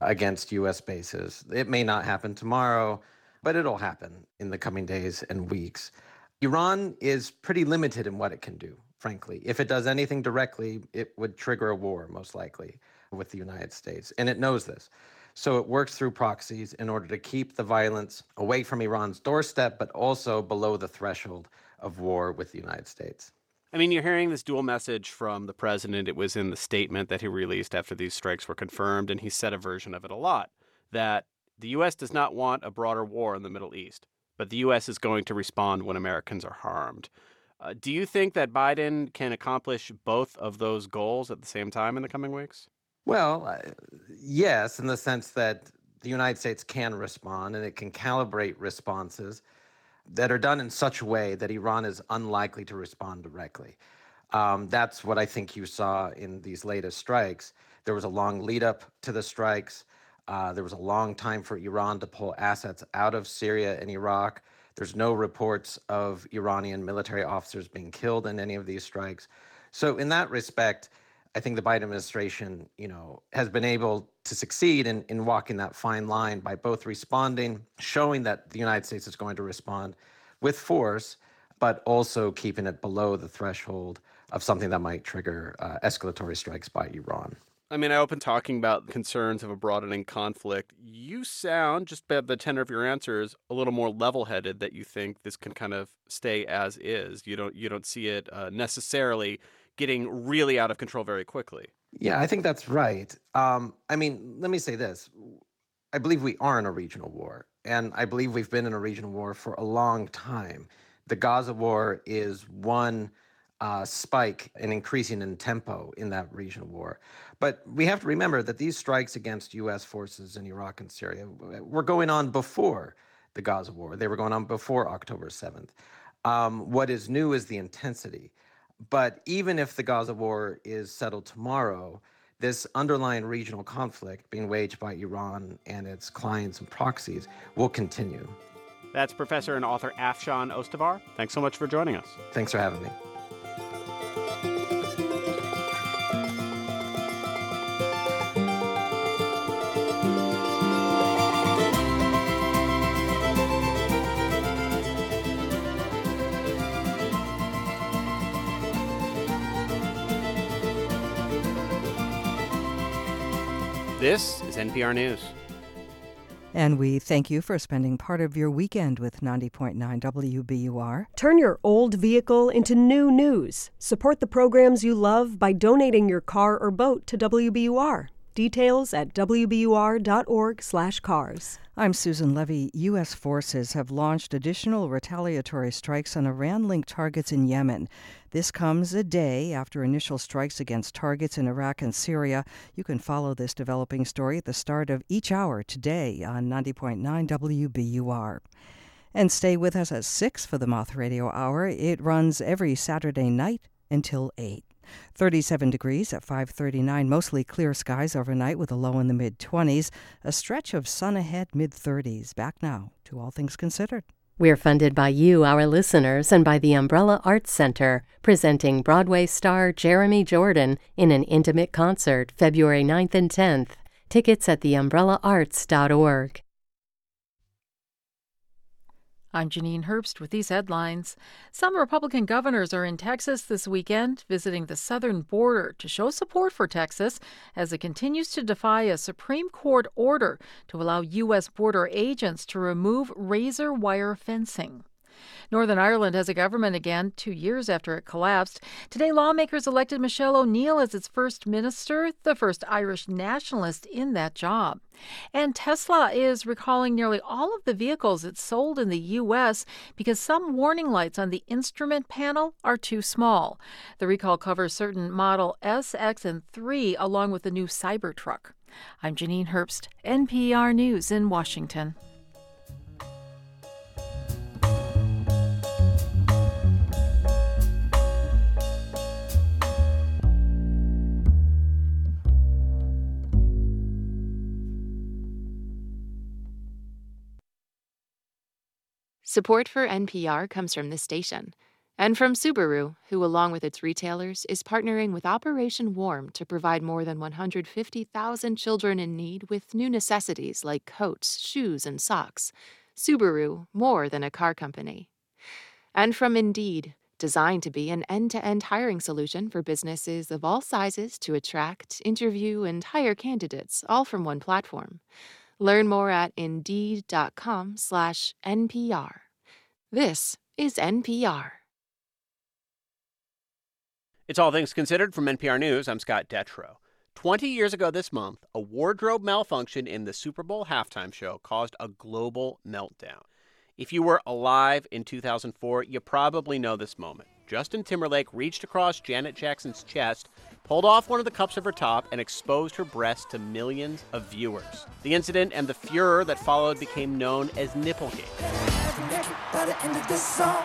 against U S bases. It may not happen tomorrow, but it'll happen in the coming days and weeks. Iran is pretty limited in what it can do, frankly. If it does anything directly, it would trigger a war, most likely, with the United States, and it knows this. So it works through proxies in order to keep the violence away from Iran's doorstep, but also below the threshold of war with the United States. I mean, you're hearing this dual message from the president. It was in the statement that he released after these strikes were confirmed, and he said a version of it a lot, that the U S does not want a broader war in the Middle East, but the U S is going to respond when Americans are harmed. Uh, do you think that Biden can accomplish both of those goals at the same time in the coming weeks? Well, uh, yes, in the sense that the United States can respond and it can calibrate responses that are done in such a way that Iran is unlikely to respond directly. Um, that's what I think you saw in these latest strikes. There was a long lead up to the strikes. Uh, there was a long time for Iran to pull assets out of Syria and Iraq. There's no reports of Iranian military officers being killed in any of these strikes. So in that respect, I think the Biden administration, you know, has been able to succeed in, in walking that fine line by both responding, showing that the United States is going to respond with force, but also keeping it below the threshold of something that might trigger uh, escalatory strikes by Iran. I mean, I opened talking about concerns of a broadening conflict. You sound, just by the tenor of your answers, a little more level-headed that you think this can kind of stay as is. You don't you don't see it uh, necessarily getting really out of control very quickly. Yeah, I think that's right. Um, I mean, let me say this. I believe we are in a regional war, and I believe we've been in a regional war for a long time. The Gaza war is one Uh, spike and increasing in tempo in that regional war. But we have to remember that these strikes against U S forces in Iraq and Syria were going on before the Gaza war. They were going on before October seventh. Um, what is new is the intensity. But even if the Gaza war is settled tomorrow, this underlying regional conflict being waged by Iran and its clients and proxies will continue. That's Professor and author Afshin Ostovar. Thanks so much for joining us. Thanks for having me. This is N P R News. And we thank you for spending part of your weekend with ninety point nine W B U R. Turn your old vehicle into new news. Support the programs you love by donating your car or boat to W B U R. Details at W B U R dot org slash cars. I'm Susan Levy. U S forces have launched additional retaliatory strikes on Iran-linked targets in Yemen. This comes a day after initial strikes against targets in Iraq and Syria. You can follow this developing story at the start of each hour today on ninety point nine W B U R. And stay with us at six for the Moth Radio Hour. It runs every Saturday night until eight. thirty-seven degrees at five thirty-nine, mostly clear skies overnight with a low in the mid-twenties, a stretch of sun ahead mid-thirties. Back now to All Things Considered. We're funded by you, our listeners, and by the Umbrella Arts Center, presenting Broadway star Jeremy Jordan in an intimate concert February ninth and tenth. Tickets at the umbrella arts dot org. I'm Janine Herbst with these headlines. Some Republican governors are in Texas this weekend, visiting the southern border to show support for Texas as it continues to defy a Supreme Court order to allow U S border agents to remove razor wire fencing. Northern Ireland has a government again, two years after it collapsed. Today, lawmakers elected Michelle O'Neill as its first minister, the first Irish nationalist in that job. And Tesla is recalling nearly all of the vehicles it sold in the U S because some warning lights on the instrument panel are too small. The recall covers certain Model S, X, and three, along with the new Cybertruck. I'm Janine Herbst, N P R News in Washington. Support for N P R comes from this station and from Subaru, who, along with its retailers, is partnering with Operation Warm to provide more than one hundred fifty thousand children in need with new necessities like coats, shoes, and socks. Subaru, more than a car company. And from Indeed, designed to be an end-to-end hiring solution for businesses of all sizes to attract, interview, and hire candidates, all from one platform. Learn more at Indeed.com slash NPR. This is N P R. It's All Things Considered from N P R News. I'm Scott Detrow. Twenty years ago this month, a wardrobe malfunction in the Super Bowl halftime show caused a global meltdown. If you were alive in two thousand four, you probably know this moment. Justin Timberlake reached across Janet Jackson's chest, pulled off one of the cups of her top, and exposed her breast to millions of viewers. The incident and the furor that followed became known as Nipplegate.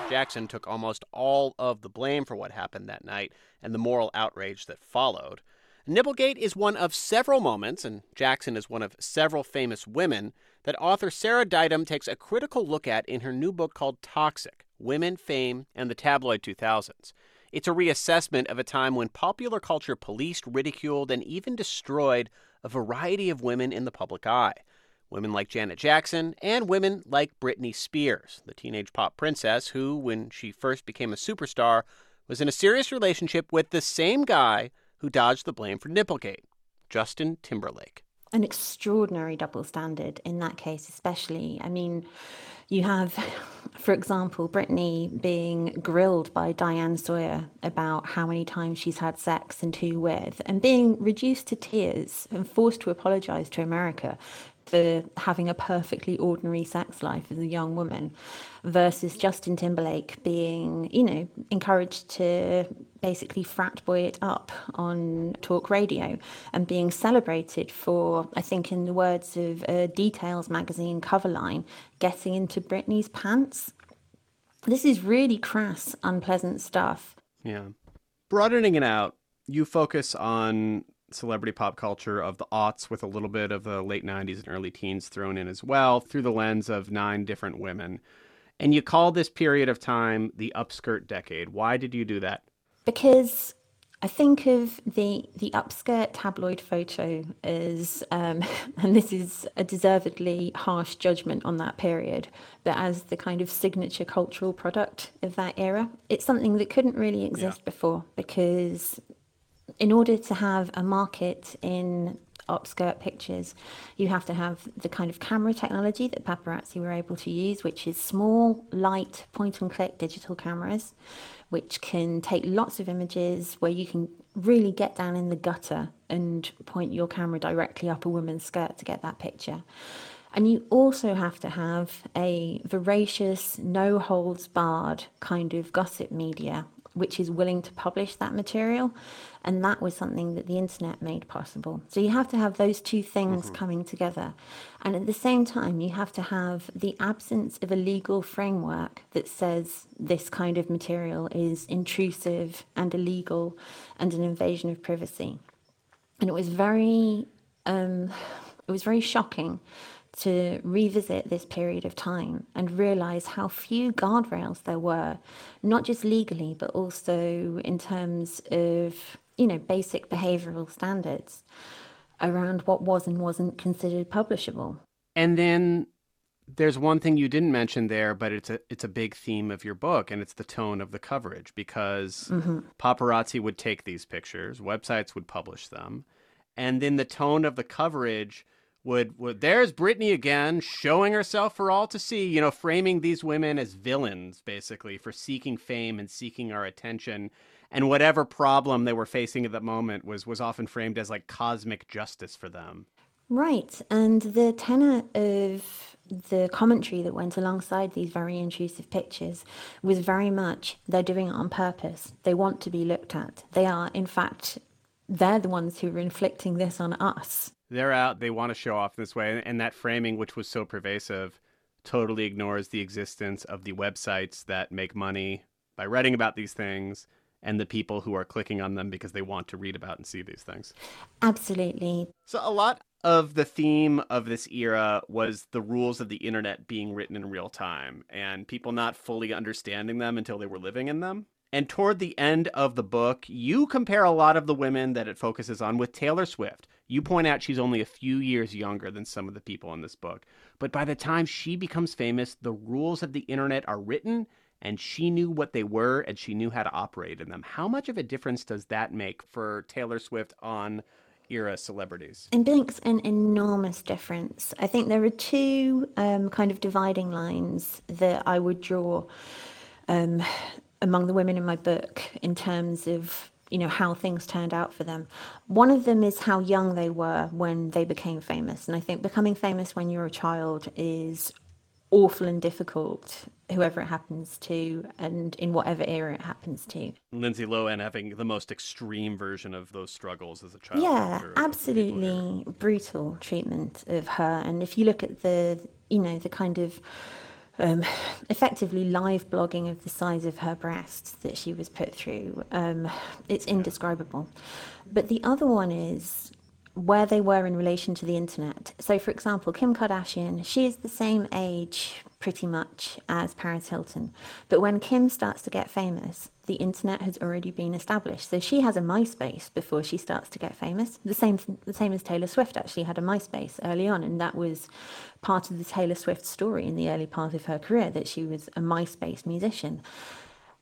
Jackson took almost all of the blame for what happened that night and the moral outrage that followed. Nipplegate is one of several moments, and Jackson is one of several famous women, that author Sarah Ditum takes a critical look at in her new book called Toxic: Women, Fame, and the Tabloid two thousands. It's a reassessment of a time when popular culture policed, ridiculed, and even destroyed a variety of women in the public eye. Women like Janet Jackson and women like Britney Spears, the teenage pop princess who, when she first became a superstar, was in a serious relationship with the same guy who dodged the blame for Nipplegate, Justin Timberlake. An extraordinary double standard in that case, especially. I mean, you have, for example, Britney being grilled by Diane Sawyer about how many times she's had sex and who with, and being reduced to tears and forced to apologize to America for having a perfectly ordinary sex life as a young woman, versus Justin Timberlake being, you know, encouraged to basically frat boy it up on talk radio and being celebrated for, I think in the words of a Details magazine cover line, getting into Britney's pants. This is really crass, unpleasant stuff. Yeah. Broadening it out, you focus on celebrity pop culture of the aughts with a little bit of the late nineties and early teens thrown in as well, through the lens of nine different women. And you call this period of time the upskirt decade. Why did you do that? Because I think of the the upskirt tabloid photo as, um, and this is a deservedly harsh judgment on that period, but as the kind of signature cultural product of that era. It's something that couldn't really exist yeah. before, because in order to have a market in upskirt pictures, you have to have the kind of camera technology that paparazzi were able to use, which is small, light, point-and-click digital cameras, which can take lots of images where you can really get down in the gutter and point your camera directly up a woman's skirt to get that picture. And you also have to have a voracious, no-holds-barred kind of gossip media, which is willing to publish that material. And that was something that the internet made possible. So you have to have those two things mm-hmm. coming together. And at the same time, you have to have the absence of a legal framework that says this kind of material is intrusive and illegal and an invasion of privacy. And it was very, um, it was very shocking to revisit this period of time and realize how few guardrails there were, not just legally, but also in terms of, you know, basic behavioral standards around what was and wasn't considered publishable. And then there's one thing you didn't mention there, but it's a it's a big theme of your book, and it's the tone of the coverage, because mm-hmm. paparazzi would take these pictures, websites would publish them, and then the tone of the coverage would, would there's Britney again showing herself for all to see, you know, framing these women as villains, basically, for seeking fame and seeking our attention. And whatever problem they were facing at that moment was was often framed as like cosmic justice for them. Right. And the tenor of the commentary that went alongside these very intrusive pictures was very much, they're doing it on purpose. They want to be looked at. They are, in fact, they're the ones who are inflicting this on us. They're out. They want to show off this way. And that framing, which was so pervasive, totally ignores the existence of the websites that make money by writing about these things, and the people who are clicking on them because they want to read about and see these things. Absolutely. So a lot of the theme of this era was the rules of the internet being written in real time and people not fully understanding them until they were living in them. And toward the end of the book, you compare a lot of the women that it focuses on with Taylor Swift. You point out she's only a few years younger than some of the people in this book. But by the time she becomes famous, the rules of the internet are written, and she knew what they were, and she knew how to operate in them. How much of a difference does that make for Taylor Swift on era celebrities? It makes an enormous difference. I think there are two um, kind of dividing lines that I would draw um, among the women in my book in terms of, you know, how things turned out for them. One of them is how young they were when they became famous. And I think becoming famous when you're a child is awful and difficult, whoever it happens to, and in whatever era it happens to. Lindsay Lohan having the most extreme version of those struggles as a child. Yeah, absolutely brutal treatment of her. And if you look at the, you know, the kind of um, effectively live blogging of the size of her breasts that she was put through, um, it's indescribable. Yeah. But the other one is where they were in relation to the internet. So, for example, Kim Kardashian, she is the same age pretty much as Paris Hilton. But when Kim starts to get famous, the internet has already been established. So she has a MySpace before she starts to get famous. The same, the same as Taylor Swift actually had a MySpace early on. And that was part of the Taylor Swift story in the early part of her career, that she was a MySpace musician.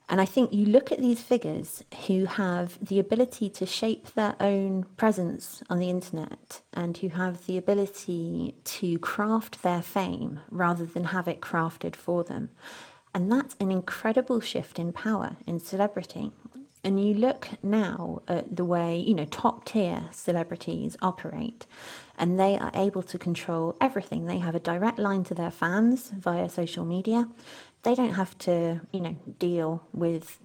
And I think you look at these figures who have the ability to shape their own presence on the internet and who have the ability to craft their fame rather than have it crafted for them. And that's an incredible shift in power, in celebrity. And you look now at the way, you know, top tier celebrities operate, and they are able to control everything. They have a direct line to their fans via social media. They don't have to, you know, deal with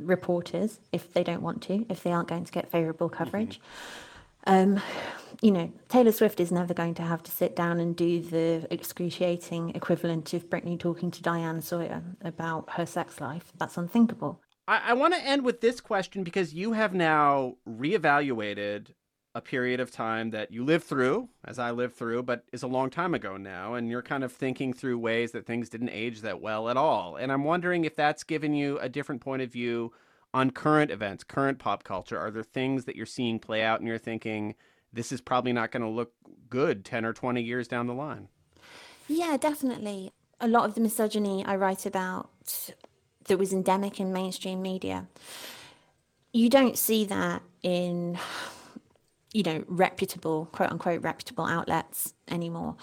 reporters if they don't want to, if they aren't going to get favorable coverage. Mm-hmm. Um, you know, Taylor Swift is never going to have to sit down and do the excruciating equivalent of Britney talking to Diane Sawyer about her sex life. That's unthinkable. I, I want to end with this question, because you have now reevaluated a period of time that you lived through, as I lived through, but is a long time ago now. And you're kind of thinking through ways that things didn't age that well at all. And I'm wondering if that's given you a different point of view on current events, current pop culture. Are there things that you're seeing play out and you're thinking, this is probably not going to look good ten or twenty years down the line? Yeah, definitely. A lot of the misogyny I write about that was endemic in mainstream media, you don't see that in, you know, reputable, quote unquote, reputable outlets anymore.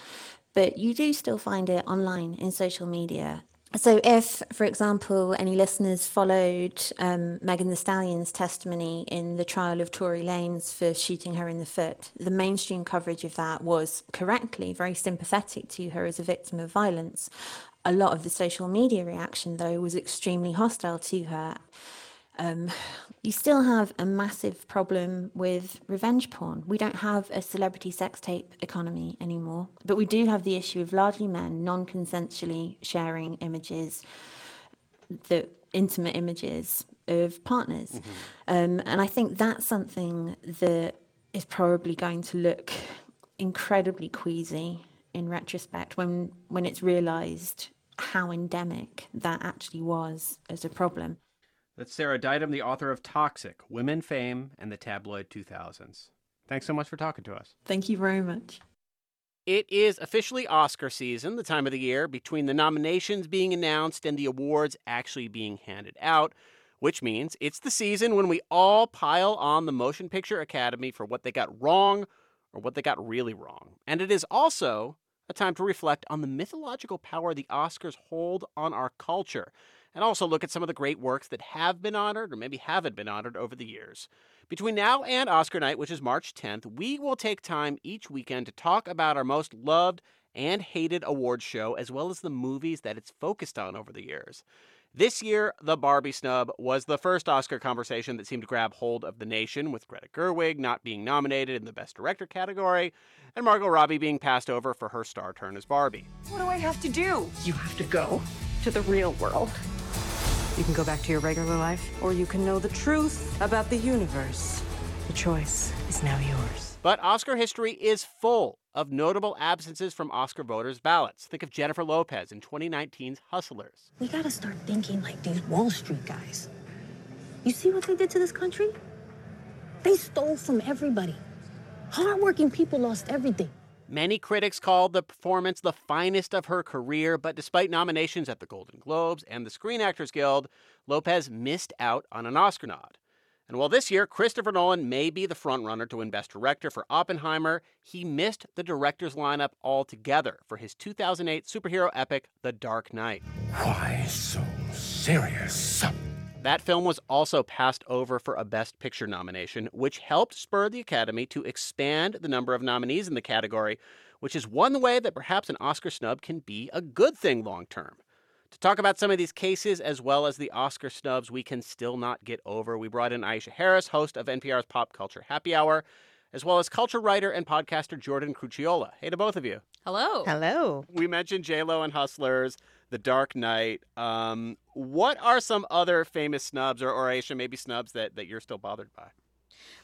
But you do still find it online in social media. So if, for example, any listeners followed um, Megan Thee Stallion's testimony in the trial of Tory Lanez for shooting her in the foot, the mainstream coverage of that was correctly very sympathetic to her as a victim of violence. A lot of the social media reaction, though, was extremely hostile to her. Um, you still have a massive problem with revenge porn. We don't have a celebrity sex tape economy anymore, but we do have the issue of largely men non-consensually sharing images, the intimate images of partners. Mm-hmm. Um, and I think that's something that is probably going to look incredibly queasy in retrospect when, when it's realized how endemic that actually was as a problem. That's Sarah Ditum, the author of Toxic: Women, Fame, and the Tabloid two thousands. Thanks so much for talking to us. Thank you very much. It is officially Oscar season, the time of the year between the nominations being announced and the awards actually being handed out, which means it's the season when we all pile on the Motion Picture Academy for what they got wrong or what they got really wrong. And it is also a time to reflect on the mythological power the Oscars hold on our culture, and also look at some of the great works that have been honored or maybe haven't been honored over the years. Between now and Oscar night, which is March tenth, we will take time each weekend to talk about our most loved and hated awards show, as well as the movies that it's focused on over the years. This year, the Barbie snub was the first Oscar conversation that seemed to grab hold of the nation, with Greta Gerwig not being nominated in the Best Director category, and Margot Robbie being passed over for her star turn as Barbie. What do I have to do? You have to go to the real world. You can go back to your regular life, or you can know the truth about the universe. The choice is now yours. But Oscar history is full of notable absences from Oscar voters' ballots. Think of Jennifer Lopez in twenty nineteen's Hustlers. We gotta start thinking like these Wall Street guys. You see what they did to this country? They stole from everybody. Hardworking people lost everything. Many critics called the performance the finest of her career, but despite nominations at the Golden Globes and the Screen Actors Guild, Lopez missed out on an Oscar nod. And while this year Christopher Nolan may be the frontrunner to win Best Director for Oppenheimer, he missed the director's lineup altogether for his two thousand eight superhero epic, The Dark Knight. Why so serious? That film was also passed over for a Best Picture nomination, which helped spur the Academy to expand the number of nominees in the category, which is one way that perhaps an Oscar snub can be a good thing long-term. To talk about some of these cases, as well as the Oscar snubs we can still not get over, we brought in Aisha Harris, host of N P R's Pop Culture Happy Hour, as well as culture writer and podcaster Jordan Cruciola. Hey to both of you. Hello. Hello. We mentioned J Lo and Hustlers, The Dark Knight. Um, what are some other famous snubs, or, or Aisha, maybe snubs that, that you're still bothered by?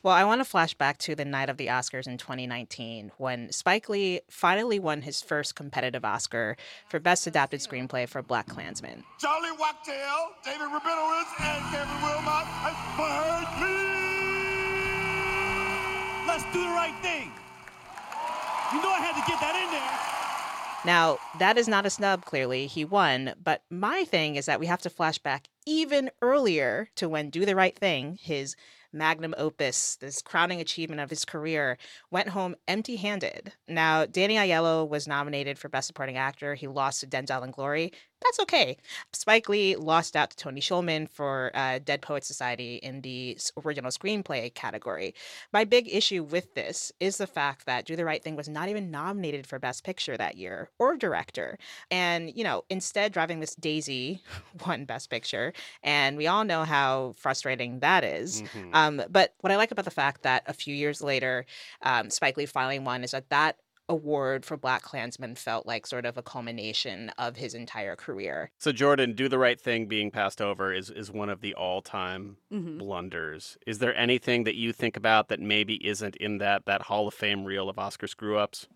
Well, I want to flash back to the night of the Oscars in twenty nineteen when Spike Lee finally won his first competitive Oscar for Best Adapted Screenplay for BlacKkKlansman. Charlie Wachtell, David Rabinowitz, and Kevin Wilmot has fired me! Let's do the right thing. You know I had to get that in there. Now, that is not a snub, clearly. He won. But my thing is that we have to flash back even earlier to when Do the Right Thing, his magnum opus, this crowning achievement of his career, went home empty-handed. Now, Danny Aiello was nominated for Best Supporting Actor. He lost to Denzel and Glory. That's okay. Spike Lee lost out to Tony Schulman for uh, Dead Poets Society in the original screenplay category. My big issue with this is the fact that Do the Right Thing was not even nominated for Best Picture that year or Director. And, you know, instead Driving Miss Daisy won Best Picture. And we all know how frustrating that is. Mm-hmm. Um, but what I like about the fact that a few years later, um, Spike Lee finally won is that that award for BlacKkKlansman felt like sort of a culmination of his entire career. So Jordan, Do the Right Thing being passed over is, is one of the all-time mm-hmm. blunders. Is there anything that you think about that maybe isn't in that that Hall of Fame reel of Oscar screw-ups?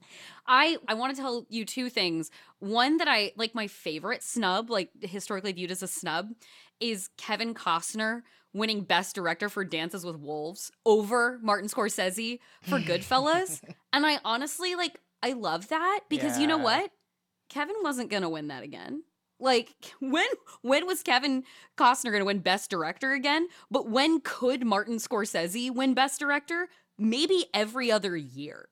I, I want to tell you two things. One that I, like my favorite snub, like historically viewed as a snub, is Kevin Costner winning Best Director for Dances with Wolves over Martin Scorsese for Goodfellas. And I honestly, like, I love that because yeah. you know what? Kevin wasn't going to win that again. Like, when when was Kevin Costner going to win Best Director again? But when could Martin Scorsese win Best Director? Maybe every other year.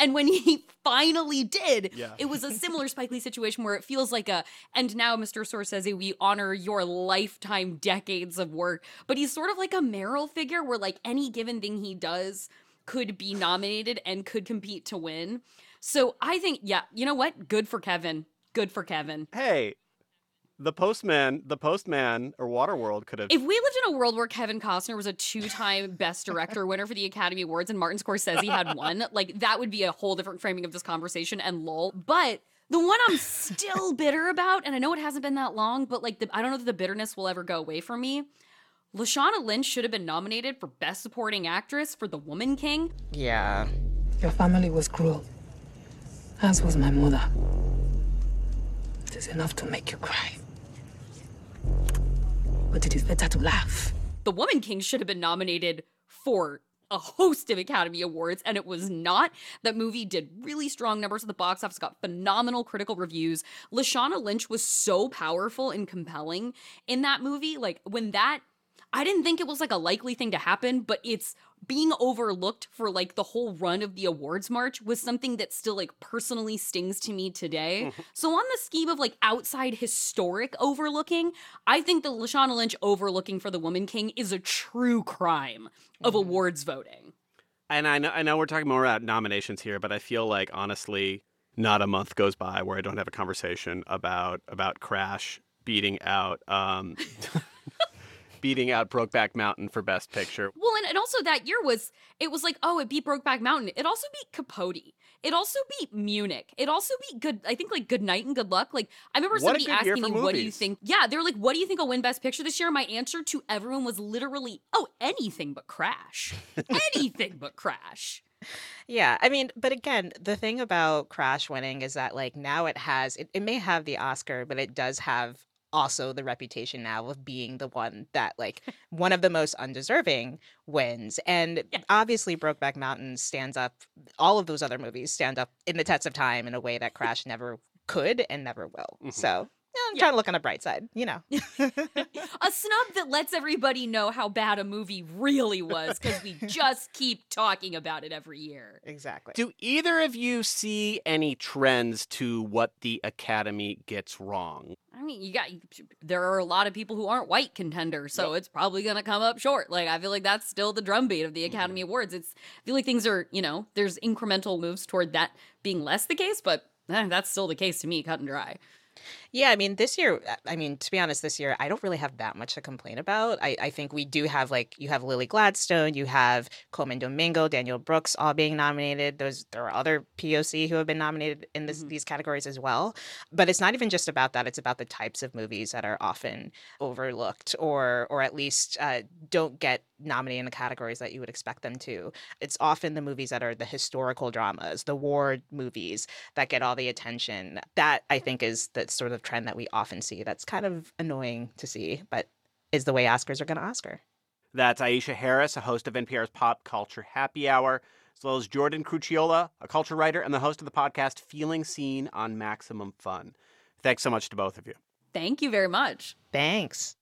And when he finally did, yeah. it was a similar Spike Lee situation where it feels like a, and now Mister Scorsese, we honor your lifetime decades of work. But he's sort of like a Meryl figure where like any given thing he does could be nominated and could compete to win. So I think, yeah, you know what? Good for Kevin. Good for Kevin. Hey. The Postman, the Postman, or Waterworld could have... If we lived in a world where Kevin Costner was a two-time Best Director winner for the Academy Awards and Martin Scorsese had won, like, that would be a whole different framing of this conversation and lol. But the one I'm still bitter about, and I know it hasn't been that long, but, like, the, I don't know that the bitterness will ever go away from me. Lashana Lynch should have been nominated for Best Supporting Actress for The Woman King. Yeah. Your family was cruel, as was my mother. It is enough to make you cry. But it is better to laugh. The Woman King should have been nominated for a host of Academy Awards, and it was not. That movie did really strong numbers at the box office, got phenomenal critical reviews. Lashana Lynch was so powerful and compelling in that movie. Like, when that, I didn't think it was like a likely thing to happen, but it's being overlooked for like the whole run of the awards march was something that still like personally stings to me today. So on the scheme of like outside historic overlooking, I think the Lashana Lynch overlooking for the Woman King is a true crime of mm-hmm. awards voting. And I know, I know we're talking more about nominations here, but I feel like honestly, not a month goes by where I don't have a conversation about, about Crash beating out, um, beating out Brokeback Mountain for Best Picture. Well, and, and also that year was, it was like, oh, it beat Brokeback Mountain. It also beat Capote. It also beat Munich. It also beat, good, I think, like, Good Night and Good Luck. Like, I remember somebody asking me, movies. What do you think? Yeah, they were like, what do you think will win Best Picture this year? My answer to everyone was literally, oh, anything but Crash. Anything but Crash. Yeah, I mean, but again, the thing about Crash winning is that, like, now it has, it, it may have the Oscar, but it does have also the reputation now of being the one that, like, one of the most undeserving wins. And yeah. obviously Brokeback Mountain stands up, all of those other movies stand up in the test of time in a way that Crash never could and never will. Mm-hmm. So I'm yeah. trying to look on the bright side, you know. A snub that lets everybody know how bad a movie really was, because we just keep talking about it every year. Exactly. Do either of you see any trends to what the Academy gets wrong? I mean, you got, there are a lot of people who aren't white contenders, so yeah. it's probably going to come up short. Like, I feel like that's still the drumbeat of the Academy mm-hmm. Awards. It's, I feel like things are, you know, there's incremental moves toward that being less the case, but eh, that's still the case to me, cut and dry. Yeah, I mean, this year, I mean, to be honest, this year, I don't really have that much to complain about. I, I think we do have, like, you have Lily Gladstone, you have Coleman Domingo, Daniel Brooks all being nominated. There's, there are other P O C who have been nominated in this, mm-hmm. these categories as well. But it's not even just about that. It's about the types of movies that are often overlooked or or at least uh, don't get nominated in the categories that you would expect them to. It's often the movies that are the historical dramas, the war movies that get all the attention. That, I think, is the sort of trend that we often see. That's kind of annoying to see, but is the way Oscars are going to Oscar. That's Aisha Harris, a host of N P R's Pop Culture Happy Hour, as well as Jordan Cruciola, a culture writer and the host of the podcast Feeling Seen on Maximum Fun. Thanks so much to both of you. Thank you very much. Thanks.